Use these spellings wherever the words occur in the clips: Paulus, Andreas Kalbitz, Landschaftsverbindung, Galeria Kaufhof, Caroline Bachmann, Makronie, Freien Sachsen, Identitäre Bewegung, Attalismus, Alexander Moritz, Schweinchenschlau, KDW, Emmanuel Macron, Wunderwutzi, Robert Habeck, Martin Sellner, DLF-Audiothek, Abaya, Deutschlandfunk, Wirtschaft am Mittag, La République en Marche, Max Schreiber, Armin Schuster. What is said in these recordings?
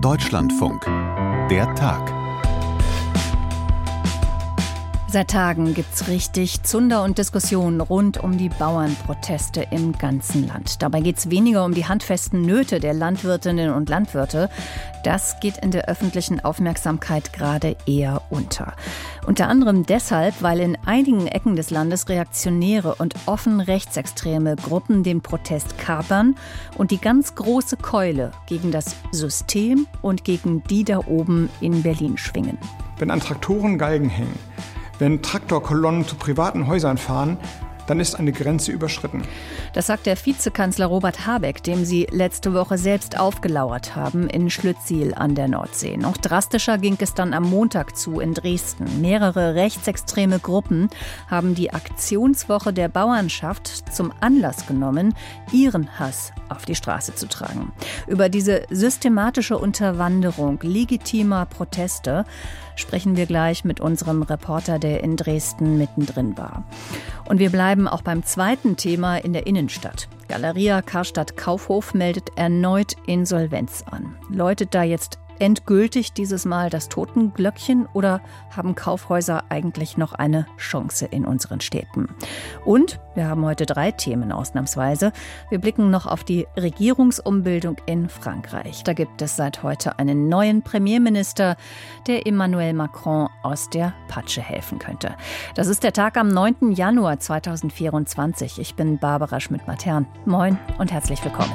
Deutschlandfunk. Der Tag. Seit Tagen gibt's richtig Zunder und Diskussionen rund um die Bauernproteste im ganzen Land. Dabei geht's weniger um die handfesten Nöte der Landwirtinnen und Landwirte. Das geht in der öffentlichen Aufmerksamkeit gerade eher unter. Unter anderem deshalb, weil in einigen Ecken des Landes reaktionäre und offen rechtsextreme Gruppen den Protest kapern und die ganz große Keule gegen das System und gegen die da oben in Berlin schwingen. Wenn an Traktoren Galgen hängen, wenn Traktorkolonnen zu privaten Häusern fahren, dann ist eine Grenze überschritten. Das sagt der Vizekanzler Robert Habeck, dem sie letzte Woche selbst aufgelauert haben in Schlütziel an der Nordsee. Noch drastischer ging es dann am Montag zu in Dresden. Mehrere rechtsextreme Gruppen haben die Aktionswoche der Bauernschaft zum Anlass genommen, ihren Hass auf die Straße zu tragen. Über diese systematische Unterwanderung legitimer Proteste sprechen wir gleich mit unserem Reporter, der in Dresden mittendrin war. Und wir bleiben auch beim zweiten Thema in der Innenstadt. Galeria Karstadt-Kaufhof meldet erneut Insolvenz an. Läutet da jetzt endgültig dieses Mal das Totenglöckchen oder haben Kaufhäuser eigentlich noch eine Chance in unseren Städten? Und wir haben heute 3 Themen ausnahmsweise. Wir blicken noch auf die Regierungsumbildung in Frankreich. Da gibt es seit heute einen neuen Premierminister, der Emmanuel Macron aus der Patsche helfen könnte. Das ist der Tag am 9. Januar 2024. Ich bin Barbara Schmidt-Mattern. Moin und herzlich willkommen.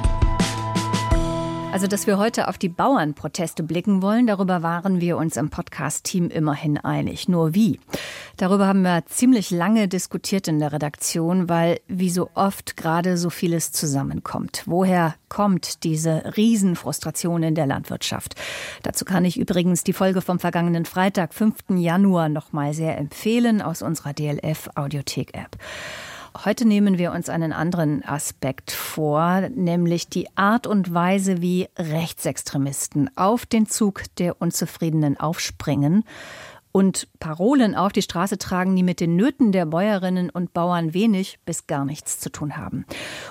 Also, dass wir heute auf die Bauernproteste blicken wollen, darüber waren wir uns im Podcast-Team immerhin einig. Nur wie? Darüber haben wir ziemlich lange diskutiert in der Redaktion, weil wie so oft gerade so vieles zusammenkommt. Woher kommt diese Riesenfrustration in der Landwirtschaft? Dazu kann ich übrigens die Folge vom vergangenen Freitag, 5. Januar, nochmal sehr empfehlen aus unserer DLF-Audiothek-App. Heute nehmen wir uns einen anderen Aspekt vor, nämlich die Art und Weise, wie Rechtsextremisten auf den Zug der Unzufriedenen aufspringen und Parolen auf die Straße tragen, die mit den Nöten der Bäuerinnen und Bauern wenig bis gar nichts zu tun haben.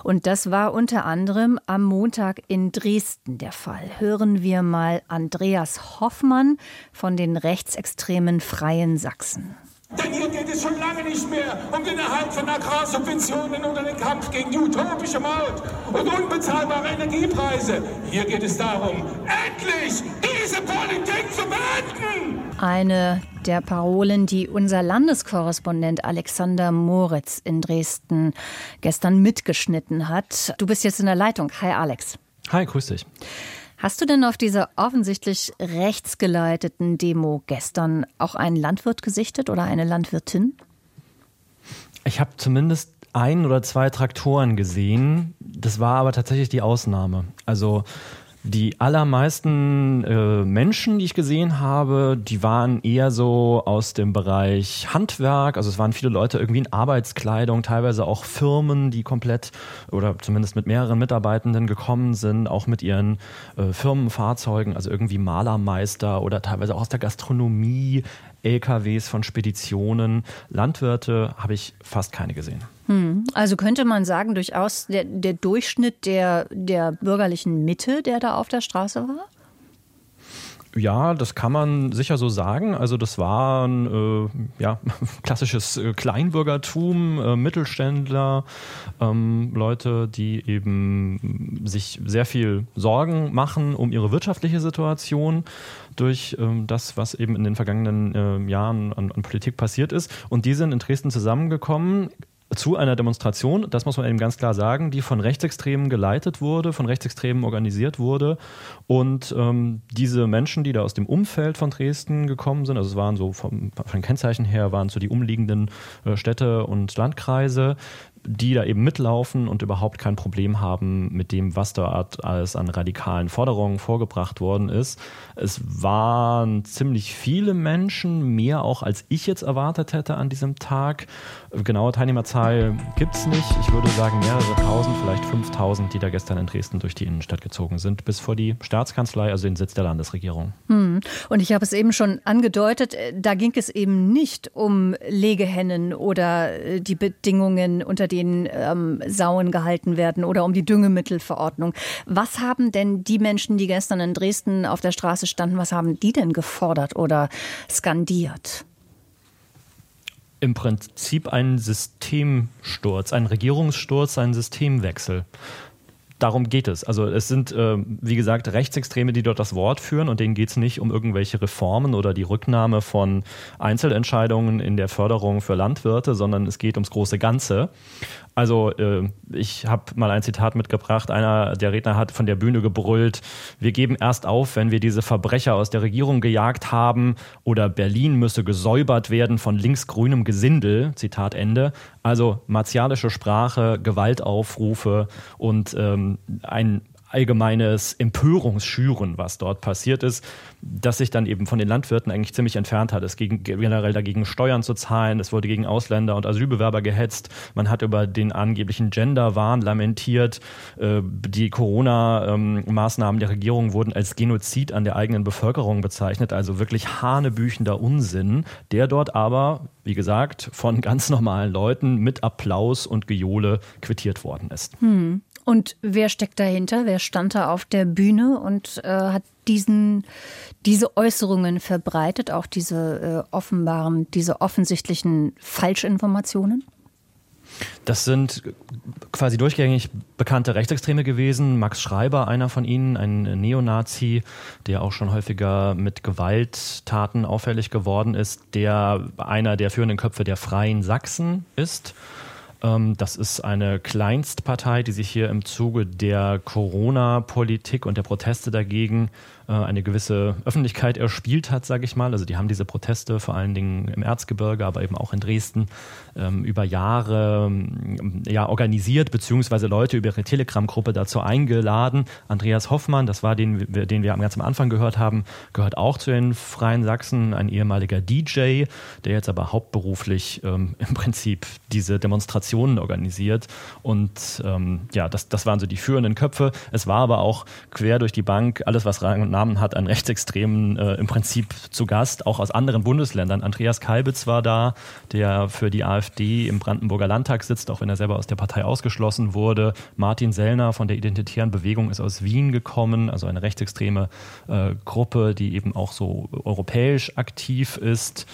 Und das war unter anderem am Montag in Dresden der Fall. Hören wir mal Andreas Hoffmann von den rechtsextremen Freien Sachsen. Denn hier geht es schon lange nicht mehr um den Erhalt von Agrarsubventionen oder den Kampf gegen die utopische Maut und unbezahlbare Energiepreise. Hier geht es darum, endlich diese Politik zu beenden. Eine der Parolen, die unser Landeskorrespondent Alexander Moritz in Dresden gestern mitgeschnitten hat. Du bist jetzt in der Leitung. Hi Alex. Hi, grüß dich. Hast du denn auf dieser offensichtlich rechtsgeleiteten Demo gestern auch einen Landwirt gesichtet oder eine Landwirtin? Ich habe zumindest 1 oder 2 Traktoren gesehen. Das war aber tatsächlich die Ausnahme. Also die allermeisten Menschen, die ich gesehen habe, die waren eher so aus dem Bereich Handwerk. Also es waren viele Leute irgendwie in Arbeitskleidung, teilweise auch Firmen, die komplett oder zumindest mit mehreren Mitarbeitenden gekommen sind, auch mit ihren Firmenfahrzeugen, also irgendwie Malermeister oder teilweise auch aus der Gastronomie, LKWs von Speditionen. Landwirte habe ich fast keine gesehen. Also könnte man sagen, durchaus der Durchschnitt der bürgerlichen Mitte, der da auf der Straße war? Ja, das kann man sicher so sagen. Also das war klassisches Kleinbürgertum, Mittelständler, Leute, die eben sich sehr viel Sorgen machen um ihre wirtschaftliche Situation durch das, was eben in den vergangenen Jahren an Politik passiert ist. Und die sind in Dresden zusammengekommen zu einer Demonstration, das muss man eben ganz klar sagen, die von Rechtsextremen geleitet wurde, von Rechtsextremen organisiert wurde. Und diese Menschen, die da aus dem Umfeld von Dresden gekommen sind, also es waren so von Kennzeichen her, waren so die umliegenden Städte und Landkreise, die da eben mitlaufen und überhaupt kein Problem haben mit dem, was da alles an radikalen Forderungen vorgebracht worden ist. Es waren ziemlich viele Menschen, mehr auch als ich jetzt erwartet hätte an diesem Tag. Genaue Teilnehmerzahl gibt es nicht. Ich würde sagen mehrere tausend, vielleicht 5000, die da gestern in Dresden durch die Innenstadt gezogen sind, bis vor die Staatskanzlei, also den Sitz der Landesregierung. Und ich habe es eben schon angedeutet, da ging es eben nicht um Legehennen oder die Bedingungen, unter den Sauen gehalten werden oder um die Düngemittelverordnung. Was haben denn die Menschen, die gestern in Dresden auf der Straße standen, was haben die denn gefordert oder skandiert? Im Prinzip einen Systemsturz, einen Regierungssturz, einen Systemwechsel. Darum geht es. Also es sind, wie gesagt, Rechtsextreme, die dort das Wort führen, und denen geht es nicht um irgendwelche Reformen oder die Rücknahme von Einzelentscheidungen in der Förderung für Landwirte, sondern es geht ums große Ganze. Also ich habe mal ein Zitat mitgebracht, einer der Redner hat von der Bühne gebrüllt, wir geben erst auf, wenn wir diese Verbrecher aus der Regierung gejagt haben, oder Berlin müsse gesäubert werden von linksgrünem Gesindel, Zitat Ende. Also martialische Sprache, Gewaltaufrufe und ein allgemeines Empörungsschüren, was dort passiert ist, das sich dann eben von den Landwirten eigentlich ziemlich entfernt hat. Es ging generell dagegen, Steuern zu zahlen, es wurde gegen Ausländer und Asylbewerber gehetzt, man hat über den angeblichen Genderwahn lamentiert, die Corona-Maßnahmen der Regierung wurden als Genozid an der eigenen Bevölkerung bezeichnet, also wirklich hanebüchender Unsinn, der dort aber, wie gesagt, von ganz normalen Leuten mit Applaus und Gejohle quittiert worden ist. Und wer steckt dahinter? Wer stand da auf der Bühne und hat diese Äußerungen verbreitet, auch diese offensichtlichen Falschinformationen? Das sind quasi durchgängig bekannte Rechtsextreme gewesen. Max Schreiber, einer von ihnen, ein Neonazi, der auch schon häufiger mit Gewalttaten auffällig geworden ist, der einer der führenden Köpfe der Freien Sachsen ist. Das ist eine Kleinstpartei, die sich hier im Zuge der Corona-Politik und der Proteste dagegen eine gewisse Öffentlichkeit erspielt hat, sage ich mal. Also die haben diese Proteste vor allen Dingen im Erzgebirge, aber eben auch in Dresden über Jahre organisiert, beziehungsweise Leute über ihre Telegram-Gruppe dazu eingeladen. Andreas Hoffmann, das war den wir ganz am Anfang gehört haben, gehört auch zu den Freien Sachsen, ein ehemaliger DJ, der jetzt aber hauptberuflich im Prinzip diese Demonstration organisiert. Und das waren so die führenden Köpfe. Es war aber auch quer durch die Bank alles, was Rang und Namen hat, an Rechtsextremen im Prinzip zu Gast, auch aus anderen Bundesländern. Andreas Kalbitz war da, der für die AfD im Brandenburger Landtag sitzt, auch wenn er selber aus der Partei ausgeschlossen wurde. Martin Sellner von der Identitären Bewegung ist aus Wien gekommen, also eine rechtsextreme Gruppe, die eben auch so europäisch aktiv ist.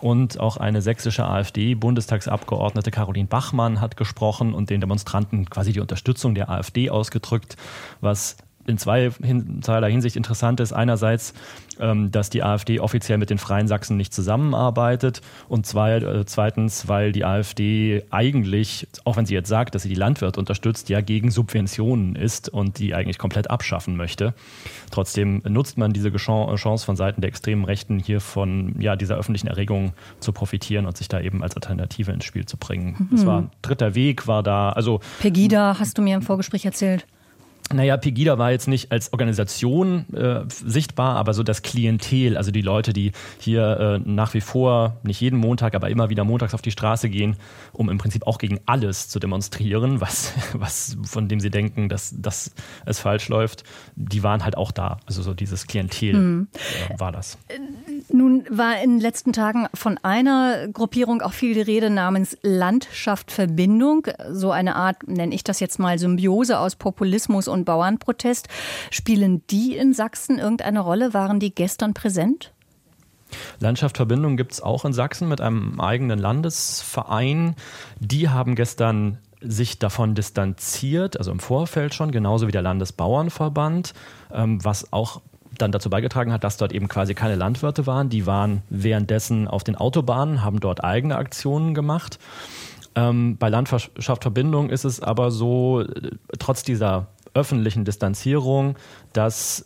Und auch eine sächsische AfD-Bundestagsabgeordnete Caroline Bachmann hat gesprochen und den Demonstranten quasi die Unterstützung der AfD ausgedrückt, was in zweierlei Hinsicht interessant ist. Einerseits, dass die AfD offiziell mit den Freien Sachsen nicht zusammenarbeitet, und zweitens, weil die AfD eigentlich, auch wenn sie jetzt sagt, dass sie die Landwirte unterstützt, ja gegen Subventionen ist und die eigentlich komplett abschaffen möchte. Trotzdem nutzt man diese Chance von Seiten der extremen Rechten hier von dieser öffentlichen Erregung zu profitieren und sich da eben als Alternative ins Spiel zu bringen. Das war ein dritter Weg, war da. Also Pegida, hast du mir im Vorgespräch erzählt. Naja, Pegida war jetzt nicht als Organisation sichtbar, aber so das Klientel, also die Leute, die hier nach wie vor, nicht jeden Montag, aber immer wieder montags auf die Straße gehen, um im Prinzip auch gegen alles zu demonstrieren, was von dem sie denken, dass es falsch läuft, die waren halt auch da. Also so dieses Klientel war das. Nun war in den letzten Tagen von einer Gruppierung auch viel die Rede namens Landschaftsverbindung. So eine Art, nenne ich das jetzt mal, Symbiose aus Populismus und Bauernprotest. Spielen die in Sachsen irgendeine Rolle? Waren die gestern präsent? Landschaftsverbindung gibt es auch in Sachsen mit einem eigenen Landesverein. Die haben gestern sich davon distanziert, also im Vorfeld schon, genauso wie der Landesbauernverband, was auch dann dazu beigetragen hat, dass dort eben quasi keine Landwirte waren. Die waren währenddessen auf den Autobahnen, haben dort eigene Aktionen gemacht. Bei Landschaftsverbindung ist es aber so, trotz dieser öffentlichen Distanzierung, dass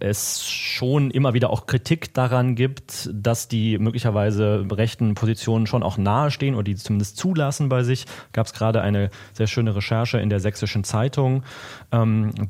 es schon immer wieder auch Kritik daran gibt, dass die möglicherweise rechten Positionen schon auch nahestehen oder die zumindest zulassen bei sich. Gab es gerade eine sehr schöne Recherche in der Sächsischen Zeitung,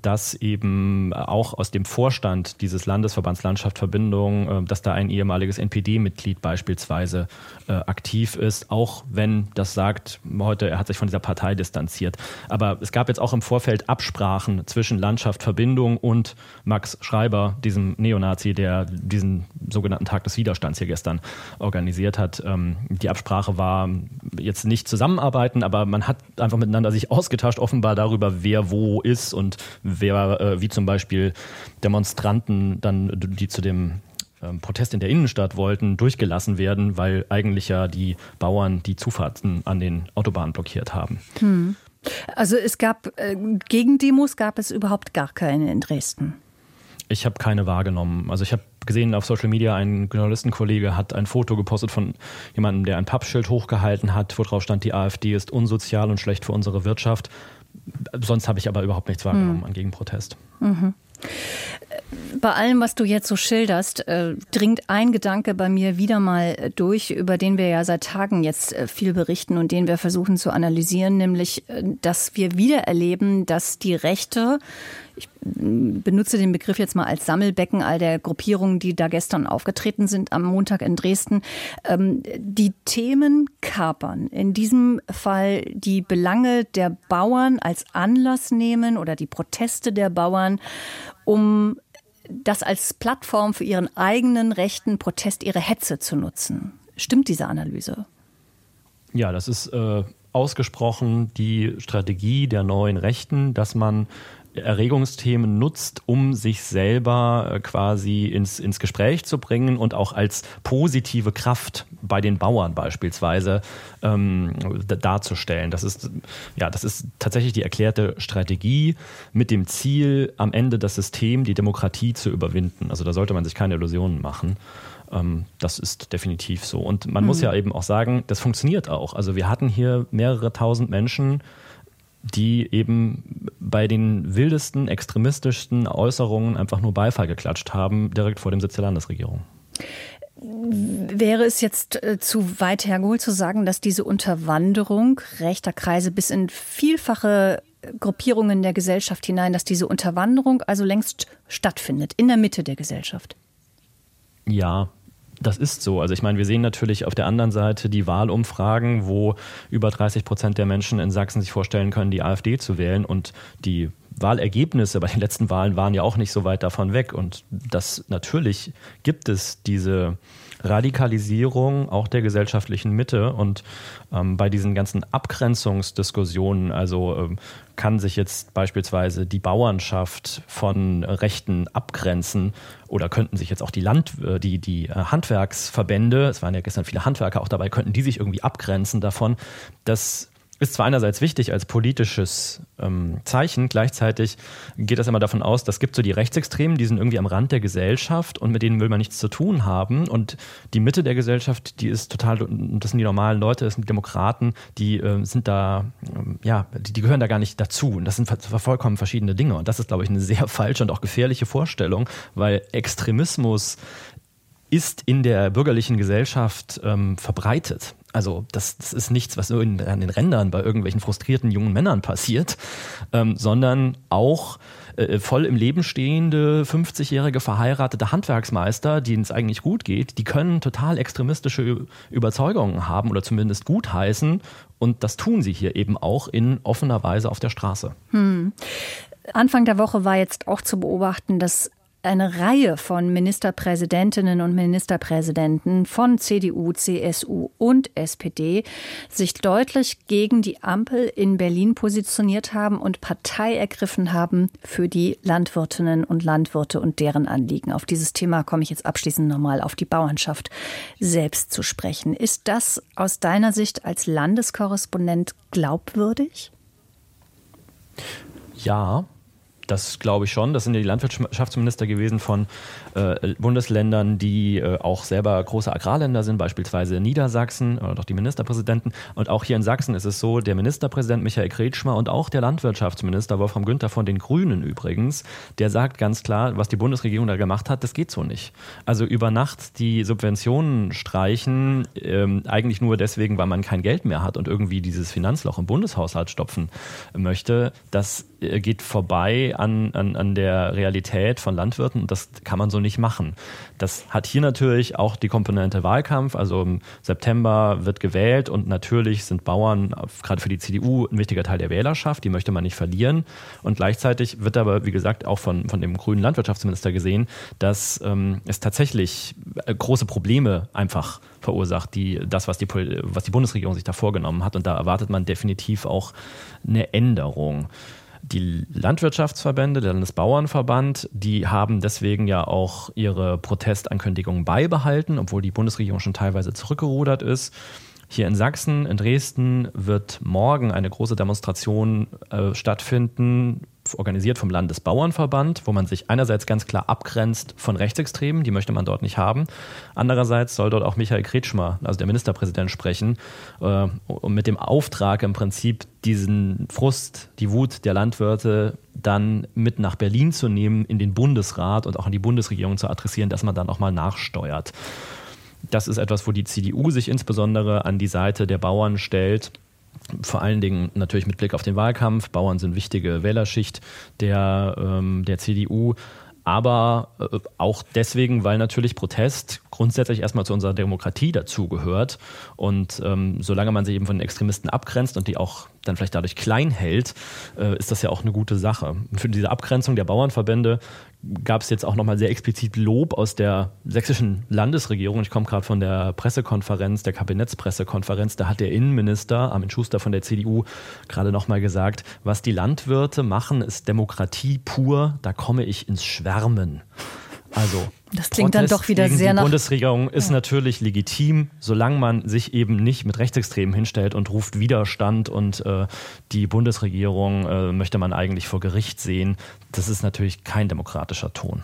dass eben auch aus dem Vorstand dieses Landesverbands Landschaftsverbindung, dass da ein ehemaliges NPD-Mitglied beispielsweise aktiv ist, auch wenn das sagt, heute er hat sich von dieser Partei distanziert. Aber es gab jetzt auch im Vorfeld Absprachen zwischen Landschaftsverbindung und Max Schreiber, diesem Neonazi, der diesen sogenannten Tag des Widerstands hier gestern organisiert hat. Die Absprache war jetzt nicht zusammenarbeiten, aber man hat einfach miteinander sich ausgetauscht, offenbar darüber, wer wo ist und wer, wie zum Beispiel Demonstranten dann, die zu dem Protest in der Innenstadt wollten, durchgelassen werden, weil eigentlich ja die Bauern die Zufahrten an den Autobahnen blockiert haben. Hm. Also es gab Gegendemos, gab es überhaupt gar keine in Dresden? Ich habe keine wahrgenommen. Also ich habe gesehen auf Social Media, ein Journalistenkollege hat ein Foto gepostet von jemandem, der ein Pappschild hochgehalten hat, wo drauf stand, die AfD ist unsozial und schlecht für unsere Wirtschaft. Sonst habe ich aber überhaupt nichts wahrgenommen an Gegenprotest. Mhm. Bei allem, was du jetzt so schilderst, dringt ein Gedanke bei mir wieder mal durch, über den wir ja seit Tagen jetzt viel berichten und den wir versuchen zu analysieren, nämlich, dass wir wieder erleben, dass die Rechte, ich benutze den Begriff jetzt mal als Sammelbecken all der Gruppierungen, die da gestern aufgetreten sind am Montag in Dresden, die Themen kapern. In diesem Fall die Belange der Bauern als Anlass nehmen oder die Proteste der Bauern, um das als Plattform für ihren eigenen rechten Protest, ihre Hetze zu nutzen. Stimmt diese Analyse? Ja, das ist ausgesprochen die Strategie der neuen Rechten, dass man Erregungsthemen nutzt, um sich selber quasi ins Gespräch zu bringen und auch als positive Kraft bei den Bauern beispielsweise darzustellen. Das ist tatsächlich die erklärte Strategie mit dem Ziel, am Ende das System, die Demokratie zu überwinden. Also da sollte man sich keine Illusionen machen. Das ist definitiv so. Und man muss ja eben auch sagen, das funktioniert auch. Also wir hatten hier mehrere tausend Menschen, die eben bei den wildesten, extremistischsten Äußerungen einfach nur Beifall geklatscht haben, direkt vor dem Sitz der Landesregierung. Wäre es jetzt zu weit hergeholt zu sagen, dass diese Unterwanderung rechter Kreise bis in vielfache Gruppierungen der Gesellschaft hinein, dass diese Unterwanderung also längst stattfindet, in der Mitte der Gesellschaft? Ja, das ist so. Also ich meine, wir sehen natürlich auf der anderen Seite die Wahlumfragen, wo über 30% der Menschen in Sachsen sich vorstellen können, die AfD zu wählen. Und die Wahlergebnisse bei den letzten Wahlen waren ja auch nicht so weit davon weg. Und das natürlich gibt es diese Radikalisierung auch der gesellschaftlichen Mitte. Und bei diesen ganzen Abgrenzungsdiskussionen, also kann sich jetzt beispielsweise die Bauernschaft von Rechten abgrenzen oder könnten sich jetzt auch die Handwerksverbände, es waren ja gestern viele Handwerker auch dabei, könnten die sich irgendwie abgrenzen davon. Das ist zwar einerseits wichtig als politisches Zeichen, gleichzeitig geht das immer davon aus, das gibt so die Rechtsextremen, die sind irgendwie am Rand der Gesellschaft und mit denen will man nichts zu tun haben. Und die Mitte der Gesellschaft, die ist total, das sind die normalen Leute, das sind die Demokraten, die sind da, die gehören da gar nicht dazu. Und das sind vollkommen verschiedene Dinge. Und das ist, glaube ich, eine sehr falsche und auch gefährliche Vorstellung, weil Extremismus ist in der bürgerlichen Gesellschaft verbreitet. Also das ist nichts, was nur an den Rändern bei irgendwelchen frustrierten jungen Männern passiert, sondern auch voll im Leben stehende 50-jährige verheiratete Handwerksmeister, denen es eigentlich gut geht, die können total extremistische Überzeugungen haben oder zumindest gutheißen. Und das tun sie hier eben auch in offener Weise auf der Straße. Anfang der Woche war jetzt auch zu beobachten, dass eine Reihe von Ministerpräsidentinnen und Ministerpräsidenten von CDU, CSU und SPD sich deutlich gegen die Ampel in Berlin positioniert haben und Partei ergriffen haben für die Landwirtinnen und Landwirte und deren Anliegen. Auf dieses Thema komme ich jetzt abschließend nochmal auf die Bauernschaft selbst zu sprechen. Ist das aus deiner Sicht als Landeskorrespondent glaubwürdig? Ja. Das glaube ich schon. Das sind ja die Landwirtschaftsminister gewesen von Bundesländern, die auch selber große Agrarländer sind, beispielsweise Niedersachsen oder auch die Ministerpräsidenten. Und auch hier in Sachsen ist es so, der Ministerpräsident Michael Kretschmer und auch der Landwirtschaftsminister Wolfram Günther von den Grünen übrigens, der sagt ganz klar, was die Bundesregierung da gemacht hat, das geht so nicht. Also über Nacht die Subventionen streichen, eigentlich nur deswegen, weil man kein Geld mehr hat und irgendwie dieses Finanzloch im Bundeshaushalt stopfen möchte, das geht vorbei vorbei an der Realität von Landwirten. Und das kann man so nicht machen. Das hat hier natürlich auch die Komponente Wahlkampf. Also im September wird gewählt und natürlich sind Bauern gerade für die CDU ein wichtiger Teil der Wählerschaft. Die möchte man nicht verlieren. Und gleichzeitig wird aber, wie gesagt, auch von dem grünen Landwirtschaftsminister gesehen, dass es tatsächlich große Probleme einfach verursacht, was die Bundesregierung sich da vorgenommen hat. Und da erwartet man definitiv auch eine Änderung. Die Landwirtschaftsverbände, der Landesbauernverband, die haben deswegen ja auch ihre Protestankündigungen beibehalten, obwohl die Bundesregierung schon teilweise zurückgerudert ist. Hier in Sachsen, in Dresden, wird morgen eine große Demonstration stattfinden, organisiert vom Landesbauernverband, wo man sich einerseits ganz klar abgrenzt von Rechtsextremen, die möchte man dort nicht haben. Andererseits soll dort auch Michael Kretschmer, also der Ministerpräsident, sprechen, mit dem Auftrag im Prinzip, diesen Frust, die Wut der Landwirte dann mit nach Berlin zu nehmen, in den Bundesrat und auch an die Bundesregierung zu adressieren, dass man dann auch mal nachsteuert. Das ist etwas, wo die CDU sich insbesondere an die Seite der Bauern stellt, vor allen Dingen natürlich mit Blick auf den Wahlkampf. Bauern sind wichtige Wählerschicht der CDU, aber auch deswegen, weil natürlich Protest grundsätzlich erstmal zu unserer Demokratie dazugehört. Und solange man sich eben von den Extremisten abgrenzt und die auch dann vielleicht dadurch klein hält, ist das ja auch eine gute Sache. Und für diese Abgrenzung der Bauernverbände gab es jetzt auch nochmal sehr explizit Lob aus der sächsischen Landesregierung. Ich komme gerade von der Pressekonferenz, der Kabinettspressekonferenz. Da hat der Innenminister Armin Schuster von der CDU gerade nochmal gesagt, was die Landwirte machen, ist Demokratie pur. Da komme ich ins Schwärmen. Also das klingt Protest dann doch wieder sehr nach... Die Bundesregierung ist natürlich legitim, solange man sich eben nicht mit Rechtsextremen hinstellt und ruft Widerstand und die Bundesregierung möchte man eigentlich vor Gericht sehen. Das ist natürlich kein demokratischer Ton.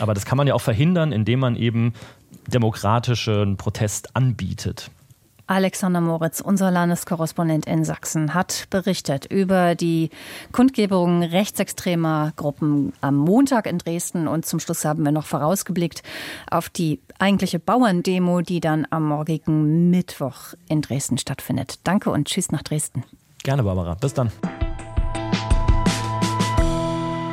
Aber das kann man ja auch verhindern, indem man eben demokratischen Protest anbietet. Alexander Moritz, unser Landeskorrespondent in Sachsen, hat berichtet über die Kundgebungen rechtsextremer Gruppen am Montag in Dresden. Und zum Schluss haben wir noch vorausgeblickt auf die eigentliche Bauerndemo, die dann am morgigen Mittwoch in Dresden stattfindet. Danke und tschüss nach Dresden. Gerne, Barbara. Bis dann.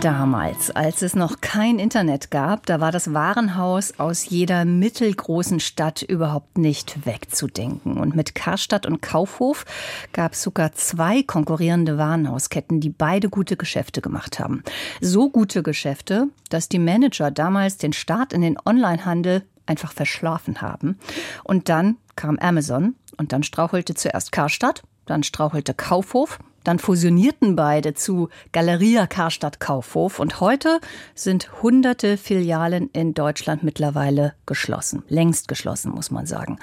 Damals, als es noch kein Internet gab, da war das Warenhaus aus jeder mittelgroßen Stadt überhaupt nicht wegzudenken. Und mit Karstadt und Kaufhof gab es sogar 2 konkurrierende Warenhausketten, die beide gute Geschäfte gemacht haben. So gute Geschäfte, dass die Manager damals den Start in den Onlinehandel einfach verschlafen haben. Und dann kam Amazon und dann strauchelte zuerst Karstadt, dann strauchelte Kaufhof. Dann fusionierten beide zu Galeria Karstadt-Kaufhof und heute sind hunderte Filialen in Deutschland mittlerweile geschlossen. Längst geschlossen, muss man sagen.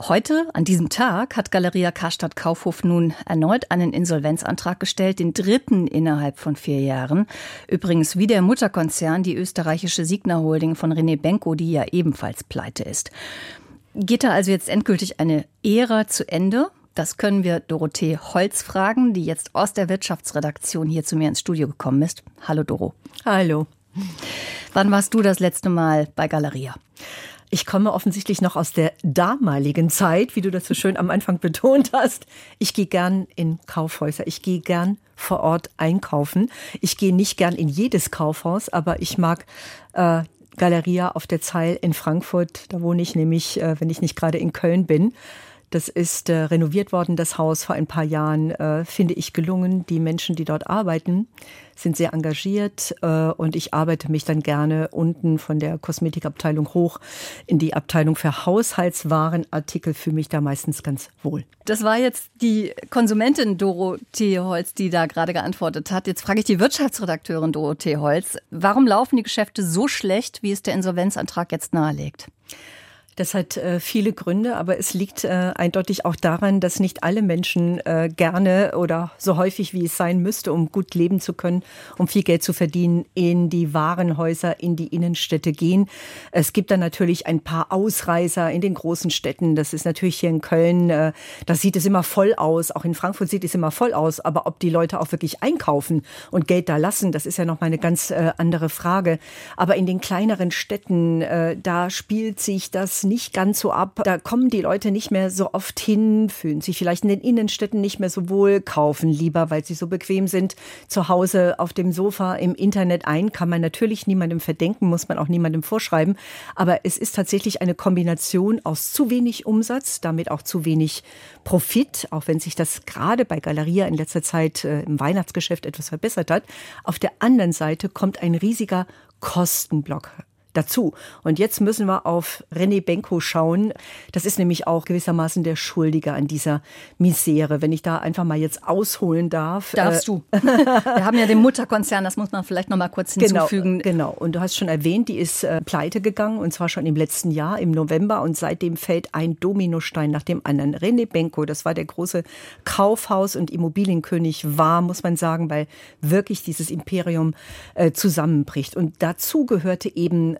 Heute, an diesem Tag, hat Galeria Karstadt-Kaufhof nun erneut einen Insolvenzantrag gestellt, den 3. innerhalb von 4 Jahren. Übrigens wie der Mutterkonzern, die österreichische Signa Holding von René Benko, die ja ebenfalls pleite ist. Geht da also jetzt endgültig eine Ära zu Ende? Das können wir Dorothee Holz fragen, die jetzt aus der Wirtschaftsredaktion hier zu mir ins Studio gekommen ist. Hallo Doro. Hallo. Wann warst du das letzte Mal bei Galeria? Ich komme offensichtlich noch aus der damaligen Zeit, wie du das so schön am Anfang betont hast. Ich gehe gern in Kaufhäuser, ich gehe gern vor Ort einkaufen. Ich gehe nicht gern in jedes Kaufhaus, aber ich mag Galeria auf der Zeil in Frankfurt. Da wohne ich nämlich, wenn ich nicht gerade in Köln bin. Das ist renoviert worden, das Haus, vor ein paar Jahren, finde ich gelungen. Die Menschen, die dort arbeiten, sind sehr engagiert und ich arbeite mich dann gerne unten von der Kosmetikabteilung hoch in die Abteilung für Haushaltswarenartikel, fühle mich da meistens ganz wohl. Das war jetzt die Konsumentin Dorothee Holz, die da gerade geantwortet hat. Jetzt frage ich die Wirtschaftsredakteurin Dorothee Holz, warum laufen die Geschäfte so schlecht, wie es der Insolvenzantrag jetzt nahelegt? Das hat viele Gründe, aber es liegt eindeutig auch daran, dass nicht alle Menschen gerne oder so häufig, wie es sein müsste, um gut leben zu können, um viel Geld zu verdienen, in die Warenhäuser, in die Innenstädte gehen. Es gibt da natürlich ein paar Ausreißer in den großen Städten. Das ist natürlich hier in Köln, da sieht es immer voll aus. Auch in Frankfurt sieht es immer voll aus. Aber ob die Leute auch wirklich einkaufen und Geld da lassen, das ist ja nochmal eine ganz andere Frage. Aber in den kleineren Städten, da spielt sich das nicht ganz so ab. Da kommen die Leute nicht mehr so oft hin, fühlen sich vielleicht in den Innenstädten nicht mehr so wohl, kaufen lieber, weil sie so bequem sind. Zu Hause auf dem Sofa im Internet ein, kann man natürlich niemandem verdenken, muss man auch niemandem vorschreiben. Aber es ist tatsächlich eine Kombination aus zu wenig Umsatz, damit auch zu wenig Profit, auch wenn sich das gerade bei Galeria in letzter Zeit im Weihnachtsgeschäft etwas verbessert hat. Auf der anderen Seite kommt ein riesiger Kostenblock dazu. Und jetzt müssen wir auf René Benko schauen. Das ist nämlich auch gewissermaßen der Schuldige an dieser Misere. Wenn ich da einfach mal jetzt ausholen darf. Darfst du. Wir haben ja den Mutterkonzern, das muss man vielleicht noch mal kurz hinzufügen. Genau. Und du hast schon erwähnt, die ist pleite gegangen und zwar schon im letzten Jahr, im November. Und seitdem fällt ein Dominostein nach dem anderen. René Benko, das war der große Kaufhaus- und Immobilienkönig war, muss man sagen, weil wirklich dieses Imperium zusammenbricht. Und dazu gehörte eben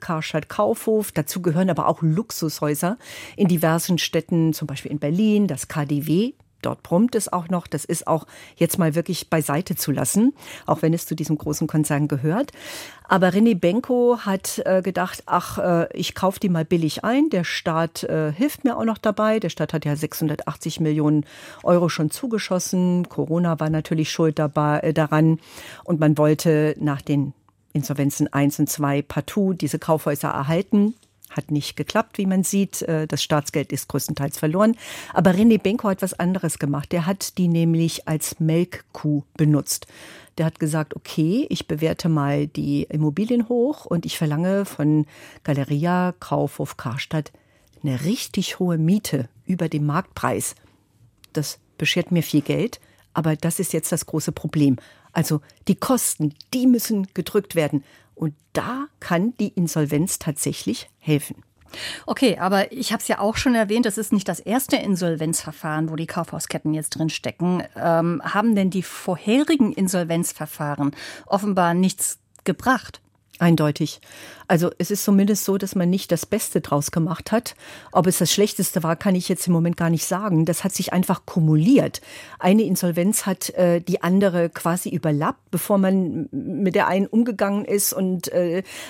Karstadt-Kaufhof. Dazu gehören aber auch Luxushäuser in diversen Städten, zum Beispiel in Berlin, das KDW. Dort brummt es auch noch. Das ist auch jetzt mal wirklich beiseite zu lassen, auch wenn es zu diesem großen Konzern gehört. Aber René Benko hat gedacht, ich kaufe die mal billig ein. Der Staat hilft mir auch noch dabei. Der Staat hat ja 680 Millionen Euro schon zugeschossen. Corona war natürlich schuld daran. Und man wollte nach den Insolvenzen 1 und 2 partout diese Kaufhäuser erhalten. Hat nicht geklappt, wie man sieht. Das Staatsgeld ist größtenteils verloren. Aber René Benko hat was anderes gemacht. Der hat die nämlich als Melkkuh benutzt. Der hat gesagt, okay, ich bewerte mal die Immobilien hoch und ich verlange von Galeria Kaufhof Karstadt eine richtig hohe Miete über dem Marktpreis. Das beschert mir viel Geld, aber das ist jetzt das große Problem. Also die Kosten, die müssen gedrückt werden. Und da kann die Insolvenz tatsächlich helfen. Okay, aber ich habe es ja auch schon erwähnt, das ist nicht das erste Insolvenzverfahren, wo die Kaufhausketten jetzt drin stecken. Haben denn die vorherigen Insolvenzverfahren offenbar nichts gebracht? Eindeutig. Also es ist zumindest so, dass man nicht das Beste draus gemacht hat. Ob es das Schlechteste war, kann ich jetzt im Moment gar nicht sagen. Das hat sich einfach kumuliert. Eine Insolvenz hat die andere quasi überlappt. Bevor man mit der einen umgegangen ist und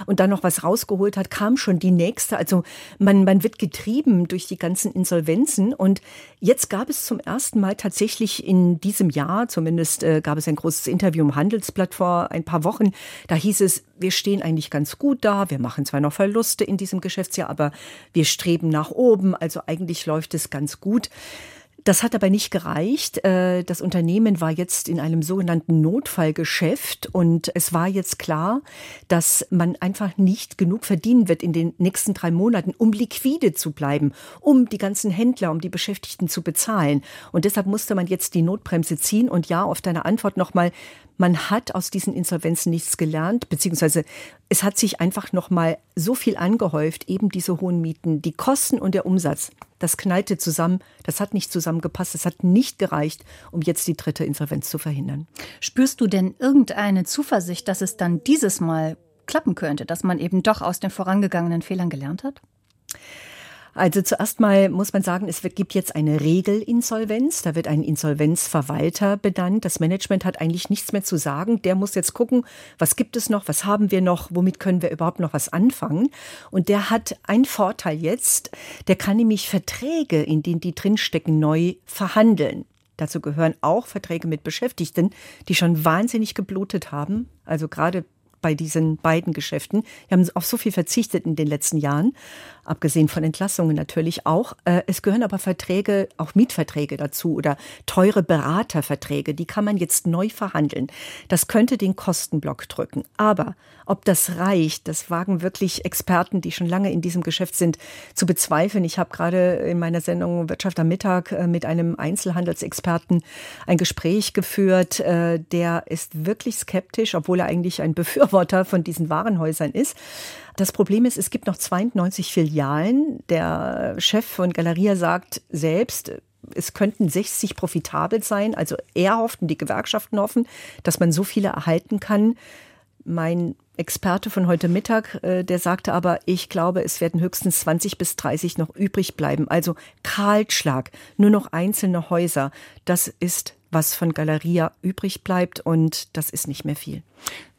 dann noch was rausgeholt hat, kam schon die nächste. Also man wird getrieben durch die ganzen Insolvenzen. Und jetzt gab es zum ersten Mal tatsächlich in diesem Jahr, zumindest gab es ein großes Interview im Handelsblatt vor ein paar Wochen, da hieß es, wir stehen eigentlich ganz gut da, wir machen zwar noch Verluste in diesem Geschäftsjahr, aber wir streben nach oben, also eigentlich läuft es ganz gut. Das hat aber nicht gereicht. Das Unternehmen war jetzt in einem sogenannten Notfallgeschäft und es war jetzt klar, dass man einfach nicht genug verdienen wird in den nächsten 3 Monaten, um liquide zu bleiben, um die ganzen Händler, um die Beschäftigten zu bezahlen. Und deshalb musste man jetzt die Notbremse ziehen. Und ja, auf deine Antwort nochmal, man hat aus diesen Insolvenzen nichts gelernt, beziehungsweise es hat sich einfach nochmal so viel angehäuft, eben diese hohen Mieten, die Kosten und der Umsatz. Das knallte zusammen, das hat nicht zusammengepasst, das hat nicht gereicht, um jetzt die dritte Insolvenz zu verhindern. Spürst du denn irgendeine Zuversicht, dass es dann dieses Mal klappen könnte, dass man eben doch aus den vorangegangenen Fehlern gelernt hat? Also zuerst mal muss man sagen, es gibt jetzt eine Regelinsolvenz. Da wird ein Insolvenzverwalter benannt. Das Management hat eigentlich nichts mehr zu sagen. Der muss jetzt gucken, was gibt es noch, was haben wir noch, womit können wir überhaupt noch was anfangen. Und der hat einen Vorteil jetzt. Der kann nämlich Verträge, in denen die drinstecken, neu verhandeln. Dazu gehören auch Verträge mit Beschäftigten, die schon wahnsinnig geblutet haben. Also gerade bei diesen beiden Geschäften. Wir haben auf so viel verzichtet in den letzten Jahren, abgesehen von Entlassungen natürlich auch. Es gehören aber Verträge, auch Mietverträge dazu oder teure Beraterverträge. Die kann man jetzt neu verhandeln. Das könnte den Kostenblock drücken. Aber ob das reicht, das wagen wirklich Experten, die schon lange in diesem Geschäft sind, zu bezweifeln. Ich habe gerade in meiner Sendung Wirtschaft am Mittag mit einem Einzelhandelsexperten ein Gespräch geführt. Der ist wirklich skeptisch, obwohl er eigentlich ein Befürworter von diesen Warenhäusern ist. Das Problem ist, es gibt noch 92 Filialen. Der Chef von Galeria sagt selbst, es könnten 60 profitabel sein. Also er hofft und die Gewerkschaften hoffen, dass man so viele erhalten kann. Mein Experte von heute Mittag, der sagte aber, ich glaube, es werden höchstens 20 bis 30 noch übrig bleiben. Also Kahlschlag, nur noch einzelne Häuser. Das ist, was von Galeria übrig bleibt und das ist nicht mehr viel.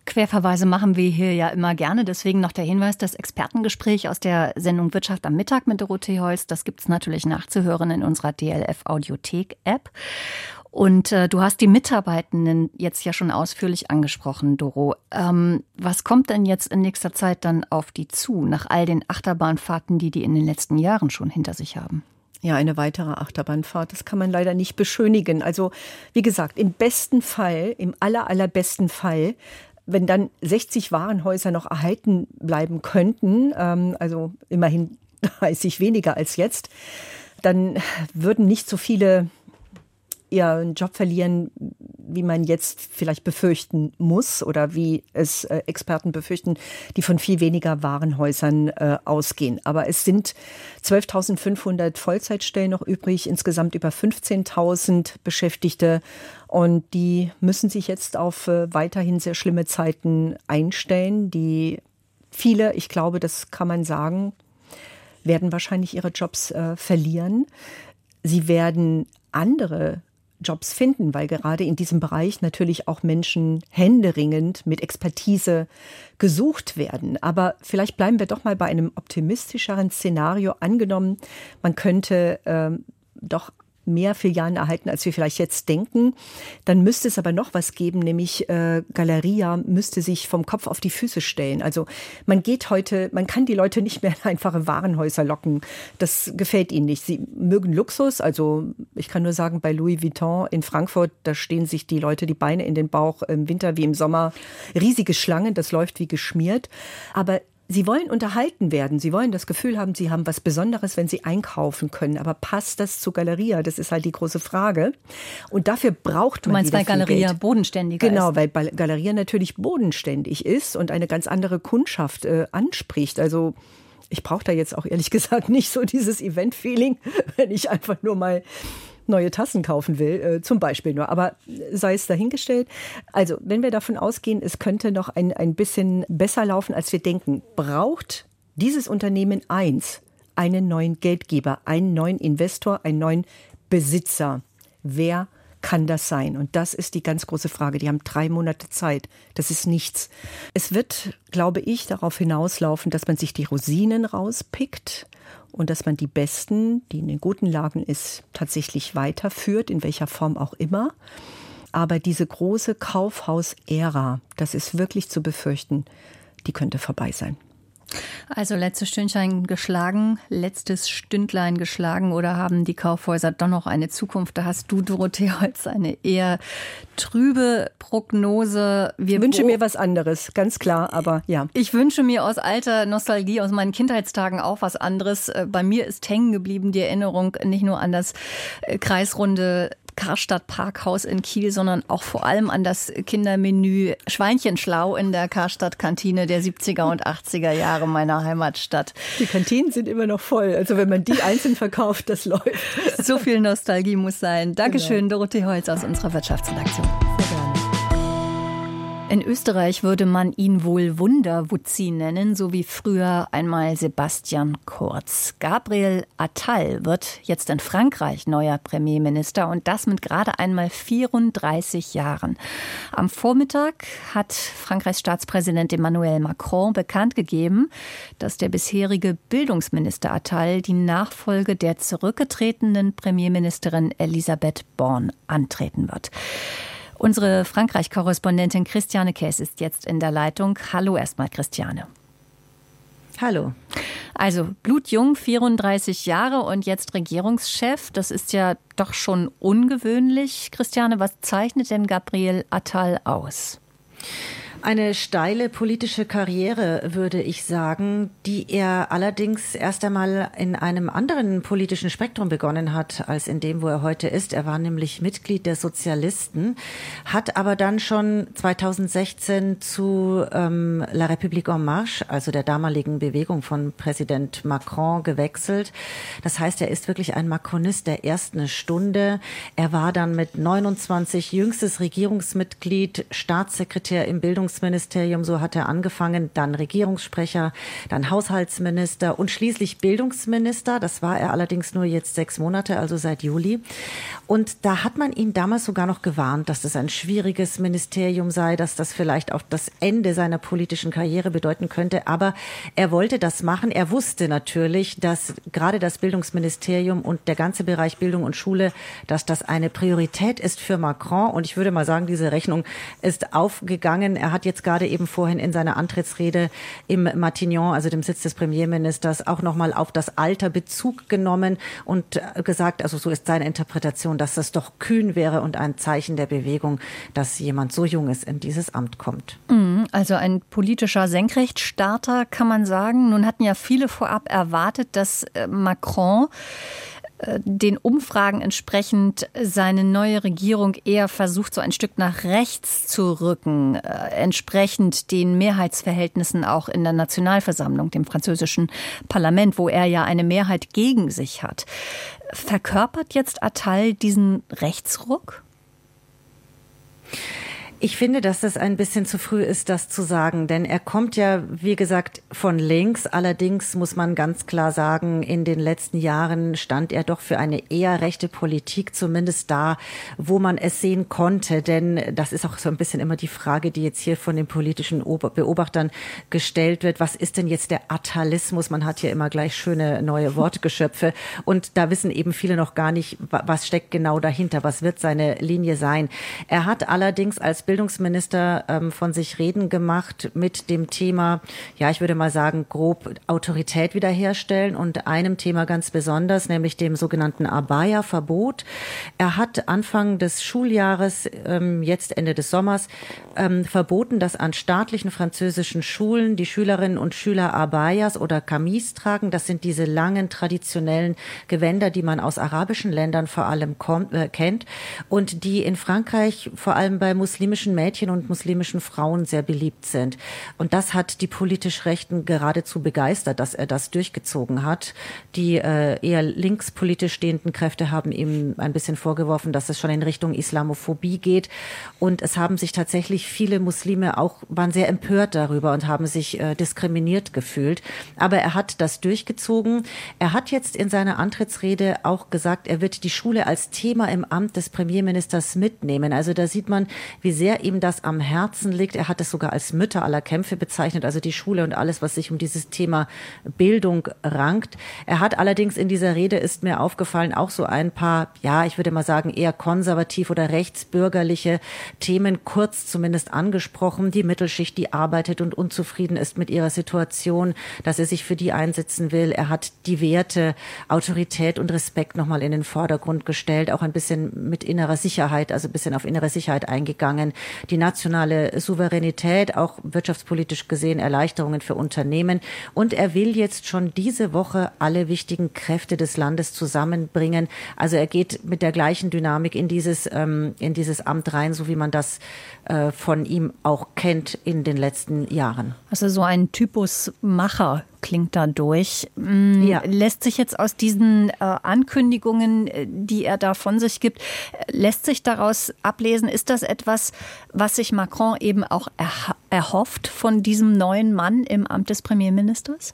Querverweise machen wir hier ja immer gerne. Deswegen noch der Hinweis, das Expertengespräch aus der Sendung Wirtschaft am Mittag mit Dorothee Holz, das gibt es natürlich nachzuhören in unserer DLF-Audiothek-App. Und du hast die Mitarbeitenden jetzt ja schon ausführlich angesprochen, Doro. Was kommt denn jetzt in nächster Zeit dann auf die zu, nach all den Achterbahnfahrten, die in den letzten Jahren schon hinter sich haben? Ja, eine weitere Achterbahnfahrt, das kann man leider nicht beschönigen. Also wie gesagt, im besten Fall, im allerbesten Fall, wenn dann 60 Warenhäuser noch erhalten bleiben könnten, also immerhin 30 weniger als jetzt, dann würden nicht so viele ihren Job verlieren, wie man jetzt vielleicht befürchten muss oder wie es Experten befürchten, die von viel weniger Warenhäusern ausgehen. Aber es sind 12.500 Vollzeitstellen noch übrig, insgesamt über 15.000 Beschäftigte. Und die müssen sich jetzt auf weiterhin sehr schlimme Zeiten einstellen, die viele, ich glaube, das kann man sagen, werden wahrscheinlich ihre Jobs verlieren. Sie werden andere Jobs finden, weil gerade in diesem Bereich natürlich auch Menschen händeringend mit Expertise gesucht werden. Aber vielleicht bleiben wir doch mal bei einem optimistischeren Szenario. Angenommen, man könnte doch mehr Filialen erhalten, als wir vielleicht jetzt denken. Dann müsste es aber noch was geben, nämlich Galeria müsste sich vom Kopf auf die Füße stellen. Also man kann die Leute nicht mehr in einfache Warenhäuser locken. Das gefällt ihnen nicht. Sie mögen Luxus. Also ich kann nur sagen, bei Louis Vuitton in Frankfurt, da stehen sich die Leute die Beine in den Bauch, im Winter wie im Sommer. Riesige Schlangen, das läuft wie geschmiert. Aber sie wollen unterhalten werden, sie wollen das Gefühl haben, sie haben was Besonderes, wenn sie einkaufen können. Aber passt das zu Galeria? Das ist halt die große Frage. Und dafür braucht man wieder viel Geld. Du meinst, weil Galeria bodenständiger ist? Genau, weil Galeria natürlich bodenständig ist und eine ganz andere Kundschaft anspricht. Also ich brauche da jetzt auch ehrlich gesagt nicht so dieses Event-Feeling, wenn ich einfach nur mal neue Tassen kaufen will, zum Beispiel nur. Aber sei es dahingestellt. Also, wenn wir davon ausgehen, es könnte noch ein bisschen besser laufen, als wir denken, braucht dieses Unternehmen einen neuen Geldgeber, einen neuen Investor, einen neuen Besitzer. Wer kann das sein? Und das ist die ganz große Frage. Die haben 3 Monate Zeit. Das ist nichts. Es wird, glaube ich, darauf hinauslaufen, dass man sich die Rosinen rauspickt und dass man die Besten, die in den guten Lagen ist, tatsächlich weiterführt, in welcher Form auch immer. Aber diese große Kaufhaus-Ära, das ist wirklich zu befürchten, die könnte vorbei sein. Also letztes Stündlein geschlagen oder haben die Kaufhäuser doch noch eine Zukunft? Da hast du, Dorothee Holz, eine eher trübe Prognose. Ich wünsche mir was anderes, ganz klar, aber ja. Ich wünsche mir aus alter Nostalgie, aus meinen Kindheitstagen auch was anderes. Bei mir ist hängen geblieben die Erinnerung nicht nur an das kreisrunde Karstadt-Parkhaus in Kiel, sondern auch vor allem an das Kindermenü Schweinchenschlau in der Karstadt-Kantine der 70er und 80er Jahre meiner Heimatstadt. Die Kantinen sind immer noch voll. Also wenn man die einzeln verkauft, das läuft. So viel Nostalgie muss sein. Dankeschön, genau. Dorothee Holz aus unserer Wirtschaftsredaktion. In Österreich würde man ihn wohl Wunderwutzi nennen, so wie früher einmal Sebastian Kurz. Gabriel Attal wird jetzt in Frankreich neuer Premierminister und das mit gerade einmal 34 Jahren. Am Vormittag hat Frankreichs Staatspräsident Emmanuel Macron bekannt gegeben, dass der bisherige Bildungsminister Attal die Nachfolge der zurückgetretenen Premierministerin Elisabeth Borne antreten wird. Unsere Frankreich-Korrespondentin Christiane Käse ist jetzt in der Leitung. Hallo erstmal, Christiane. Hallo. Also blutjung, 34 Jahre und jetzt Regierungschef. Das ist ja doch schon ungewöhnlich. Christiane, was zeichnet denn Gabriel Attal aus? Eine steile politische Karriere, würde ich sagen, die er allerdings erst einmal in einem anderen politischen Spektrum begonnen hat, als in dem, wo er heute ist. Er war nämlich Mitglied der Sozialisten, hat aber dann schon 2016 zu La République en Marche, also der damaligen Bewegung von Präsident Macron, gewechselt. Das heißt, er ist wirklich ein Macronist der ersten Stunde. Er war dann mit 29 jüngstes Regierungsmitglied, Staatssekretär im Bildungsministerium Verteidigungsministerium, so hat er angefangen, dann Regierungssprecher, dann Haushaltsminister und schließlich Bildungsminister. Das war er allerdings nur jetzt 6 Monate, also seit Juli. Und da hat man ihn damals sogar noch gewarnt, dass das ein schwieriges Ministerium sei, dass das vielleicht auch das Ende seiner politischen Karriere bedeuten könnte. Aber er wollte das machen. Er wusste natürlich, dass gerade das Bildungsministerium und der ganze Bereich Bildung und Schule, dass das eine Priorität ist für Macron. Und ich würde mal sagen, diese Rechnung ist aufgegangen. Er hat jetzt gerade eben vorhin in seiner Antrittsrede im Matignon, also dem Sitz des Premierministers, auch nochmal auf das Alter Bezug genommen und gesagt, also so ist seine Interpretation, dass das doch kühn wäre und ein Zeichen der Bewegung, dass jemand so jung ist, in dieses Amt kommt. Also ein politischer Senkrechtstarter, kann man sagen. Nun hatten ja viele vorab erwartet, dass Macron den Umfragen entsprechend seine neue Regierung eher versucht, so ein Stück nach rechts zu rücken, entsprechend den Mehrheitsverhältnissen auch in der Nationalversammlung, dem französischen Parlament, wo er ja eine Mehrheit gegen sich hat. Verkörpert jetzt Attal diesen Rechtsruck? Ich finde, dass es ein bisschen zu früh ist, das zu sagen, denn er kommt ja, wie gesagt, von links. Allerdings muss man ganz klar sagen, in den letzten Jahren stand er doch für eine eher rechte Politik, zumindest da, wo man es sehen konnte. Denn das ist auch so ein bisschen immer die Frage, die jetzt hier von den politischen Beobachtern gestellt wird. Was ist denn jetzt der Attalismus? Man hat hier immer gleich schöne neue Wortgeschöpfe. Und da wissen eben viele noch gar nicht, was steckt genau dahinter, was wird seine Linie sein. Er hat allerdings als Bildungsminister von sich reden gemacht mit dem Thema, ja, ich würde mal sagen, grob Autorität wiederherstellen und einem Thema ganz besonders, nämlich dem sogenannten Abaya-Verbot. Er hat Anfang des Schuljahres, jetzt Ende des Sommers, verboten, dass an staatlichen französischen Schulen die Schülerinnen und Schüler Abayas oder Kamis tragen. Das sind diese langen traditionellen Gewänder, die man aus arabischen Ländern vor allem kennt und die in Frankreich vor allem bei muslimischen Mädchen und muslimischen Frauen sehr beliebt sind. Und das hat die politisch Rechten geradezu begeistert, dass er das durchgezogen hat. Die eher linkspolitisch stehenden Kräfte haben ihm ein bisschen vorgeworfen, dass es schon in Richtung Islamophobie geht. Und es haben sich tatsächlich viele Muslime auch, waren sehr empört darüber und haben sich diskriminiert gefühlt. Aber er hat das durchgezogen. Er hat jetzt in seiner Antrittsrede auch gesagt, er wird die Schule als Thema im Amt des Premierministers mitnehmen. Also da sieht man, wie sehr ihm das am Herzen liegt. Er hat es sogar als Mütter aller Kämpfe bezeichnet, also die Schule und alles, was sich um dieses Thema Bildung rankt. Er hat allerdings in dieser Rede, ist mir aufgefallen, auch so ein paar, ja, ich würde mal sagen, eher konservativ oder rechtsbürgerliche Themen kurz zumindest angesprochen. Die Mittelschicht, die arbeitet und unzufrieden ist mit ihrer Situation, dass er sich für die einsetzen will. Er hat die Werte, Autorität und Respekt nochmal in den Vordergrund gestellt, auch ein bisschen mit innerer Sicherheit, also ein bisschen auf innere Sicherheit eingegangen. Die nationale Souveränität, auch wirtschaftspolitisch gesehen Erleichterungen für Unternehmen. Und er will jetzt schon diese Woche alle wichtigen Kräfte des Landes zusammenbringen. Also er geht mit der gleichen Dynamik in dieses Amt rein, so wie man das von ihm auch kennt in den letzten Jahren. Also so ein Typus Macher klingt da durch. Ja. Lässt sich jetzt aus diesen Ankündigungen, die er da von sich gibt, lässt sich daraus ablesen, ist das etwas, was sich Macron eben auch erhofft von diesem neuen Mann im Amt des Premierministers?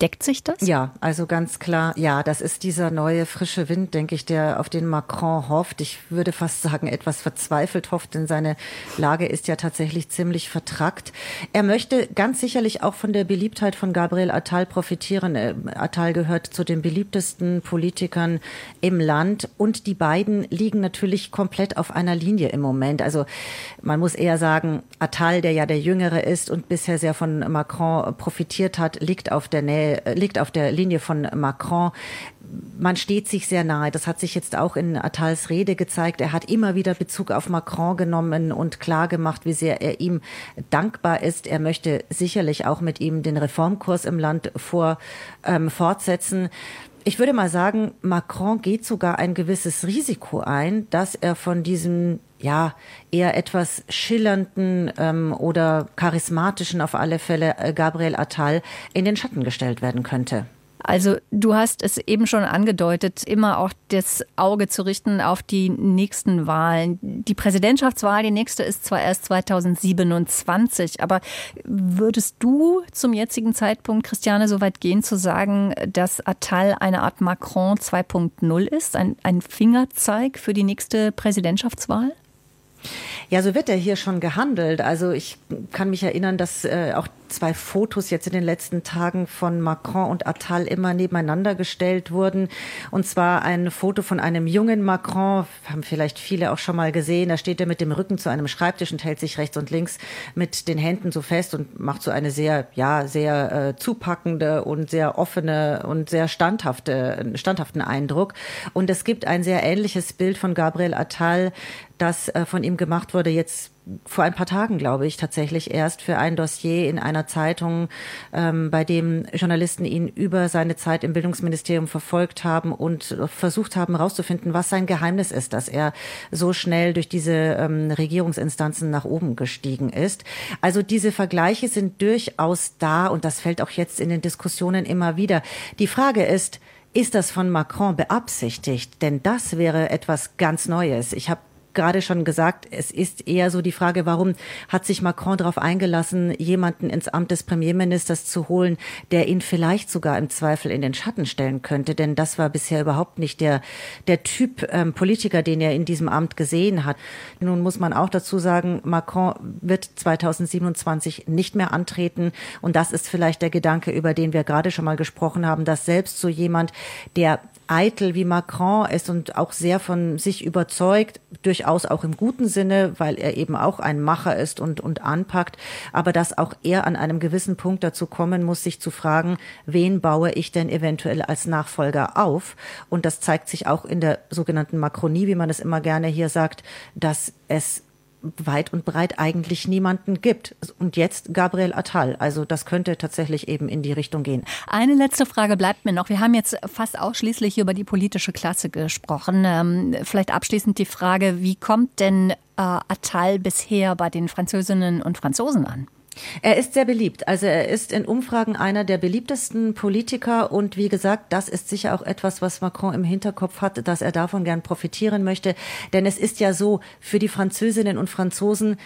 Deckt sich das? Ja, also ganz klar, ja, das ist dieser neue frische Wind, denke ich, der auf den Macron hofft. Ich würde fast sagen, etwas verzweifelt hofft, denn seine Lage ist ja tatsächlich ziemlich vertrackt. Er möchte ganz sicherlich auch von der Beliebtheit von Gabriel Attal profitieren. Attal gehört zu den beliebtesten Politikern im Land und die beiden liegen natürlich komplett auf einer Linie im Moment. Also man muss eher sagen, Attal, der ja der Jüngere ist und bisher sehr von Macron profitiert hat, liegt auf der Linie von Macron. Man steht sich sehr nahe. Das hat sich jetzt auch in Attals Rede gezeigt. Er hat immer wieder Bezug auf Macron genommen und klar gemacht, wie sehr er ihm dankbar ist. Er möchte sicherlich auch mit ihm den Reformkurs im Land fortsetzen. Ich würde mal sagen, Macron geht sogar ein gewisses Risiko ein, dass er von diesem ja eher etwas schillernden oder charismatischen auf alle Fälle Gabriel Attal in den Schatten gestellt werden könnte. Also du hast es eben schon angedeutet, immer auch das Auge zu richten auf die nächsten Wahlen. Die Präsidentschaftswahl, die nächste, ist zwar erst 2027, aber würdest du zum jetzigen Zeitpunkt, Christiane, so weit gehen zu sagen, dass Attal eine Art Macron 2.0 ist, ein Fingerzeig für die nächste Präsidentschaftswahl? Ja, so wird er hier schon gehandelt. Also ich kann mich erinnern, dass auch zwei Fotos jetzt in den letzten Tagen von Macron und Attal immer nebeneinander gestellt wurden. Und zwar ein Foto von einem jungen Macron, haben vielleicht viele auch schon mal gesehen. Da steht er mit dem Rücken zu einem Schreibtisch und hält sich rechts und links mit den Händen so fest und macht so eine sehr zupackende und sehr offene und sehr standhaften Eindruck. Und es gibt ein sehr ähnliches Bild von Gabriel Attal, das von ihm gemacht wurde, jetzt vor ein paar Tagen, glaube ich, tatsächlich erst für ein Dossier in einer Zeitung, bei dem Journalisten ihn über seine Zeit im Bildungsministerium verfolgt haben und versucht haben, herauszufinden, was sein Geheimnis ist, dass er so schnell durch diese Regierungsinstanzen nach oben gestiegen ist. Also diese Vergleiche sind durchaus da und das fällt auch jetzt in den Diskussionen immer wieder. Die Frage ist das von Macron beabsichtigt? Denn das wäre etwas ganz Neues. Ich habe gerade schon gesagt, es ist eher so die Frage, warum hat sich Macron darauf eingelassen, jemanden ins Amt des Premierministers zu holen, der ihn vielleicht sogar im Zweifel in den Schatten stellen könnte, denn das war bisher überhaupt nicht der Typ Politiker, den er in diesem Amt gesehen hat. Nun muss man auch dazu sagen, Macron wird 2027 nicht mehr antreten und das ist vielleicht der Gedanke, über den wir gerade schon mal gesprochen haben, dass selbst so jemand, der eitel wie Macron ist und auch sehr von sich überzeugt, durchaus auch im guten Sinne, weil er eben auch ein Macher ist und anpackt, aber dass auch er an einem gewissen Punkt dazu kommen muss, sich zu fragen, wen baue ich denn eventuell als Nachfolger auf? Und das zeigt sich auch in der sogenannten Makronie, wie man es immer gerne hier sagt, dass es weit und breit eigentlich niemanden gibt. Und jetzt Gabriel Attal. Also das könnte tatsächlich eben in die Richtung gehen. Eine letzte Frage bleibt mir noch. Wir haben jetzt fast ausschließlich über die politische Klasse gesprochen. Vielleicht abschließend die Frage, wie kommt denn Attal bisher bei den Französinnen und Franzosen an? Er ist sehr beliebt. Also er ist in Umfragen einer der beliebtesten Politiker. Und wie gesagt, das ist sicher auch etwas, was Macron im Hinterkopf hat, dass er davon gern profitieren möchte. Denn es ist ja so, für die Französinnen und Franzosen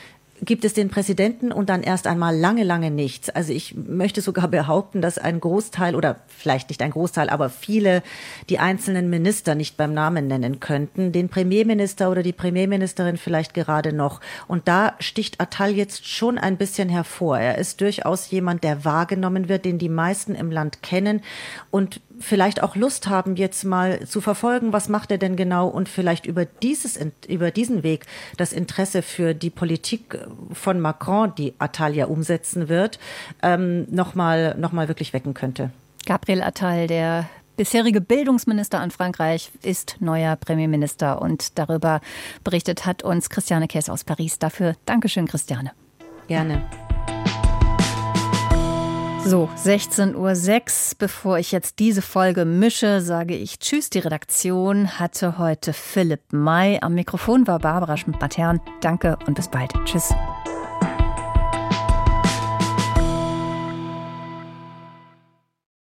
gibt es den Präsidenten und dann erst einmal lange, lange nichts. Also ich möchte sogar behaupten, dass ein Großteil oder vielleicht nicht ein Großteil, aber viele die einzelnen Minister nicht beim Namen nennen könnten, den Premierminister oder die Premierministerin vielleicht gerade noch. Und da sticht Attal jetzt schon ein bisschen hervor. Er ist durchaus jemand, der wahrgenommen wird, den die meisten im Land kennen und vielleicht auch Lust haben, jetzt mal zu verfolgen, was macht er denn genau und vielleicht über diesen Weg das Interesse für die Politik von Macron, die Attal ja umsetzen wird, noch mal wirklich wecken könnte. Gabriel Attal, der bisherige Bildungsminister an Frankreich, ist neuer Premierminister und darüber berichtet hat uns Christiane Käse aus Paris. Dafür Dankeschön, Christiane. Gerne. So, 16:06 Uhr. Bevor ich jetzt diese Folge mische, sage ich tschüss. Die Redaktion hatte heute Philipp May. Am Mikrofon war Barbara Schmidt-Mattern. Danke und bis bald. Tschüss.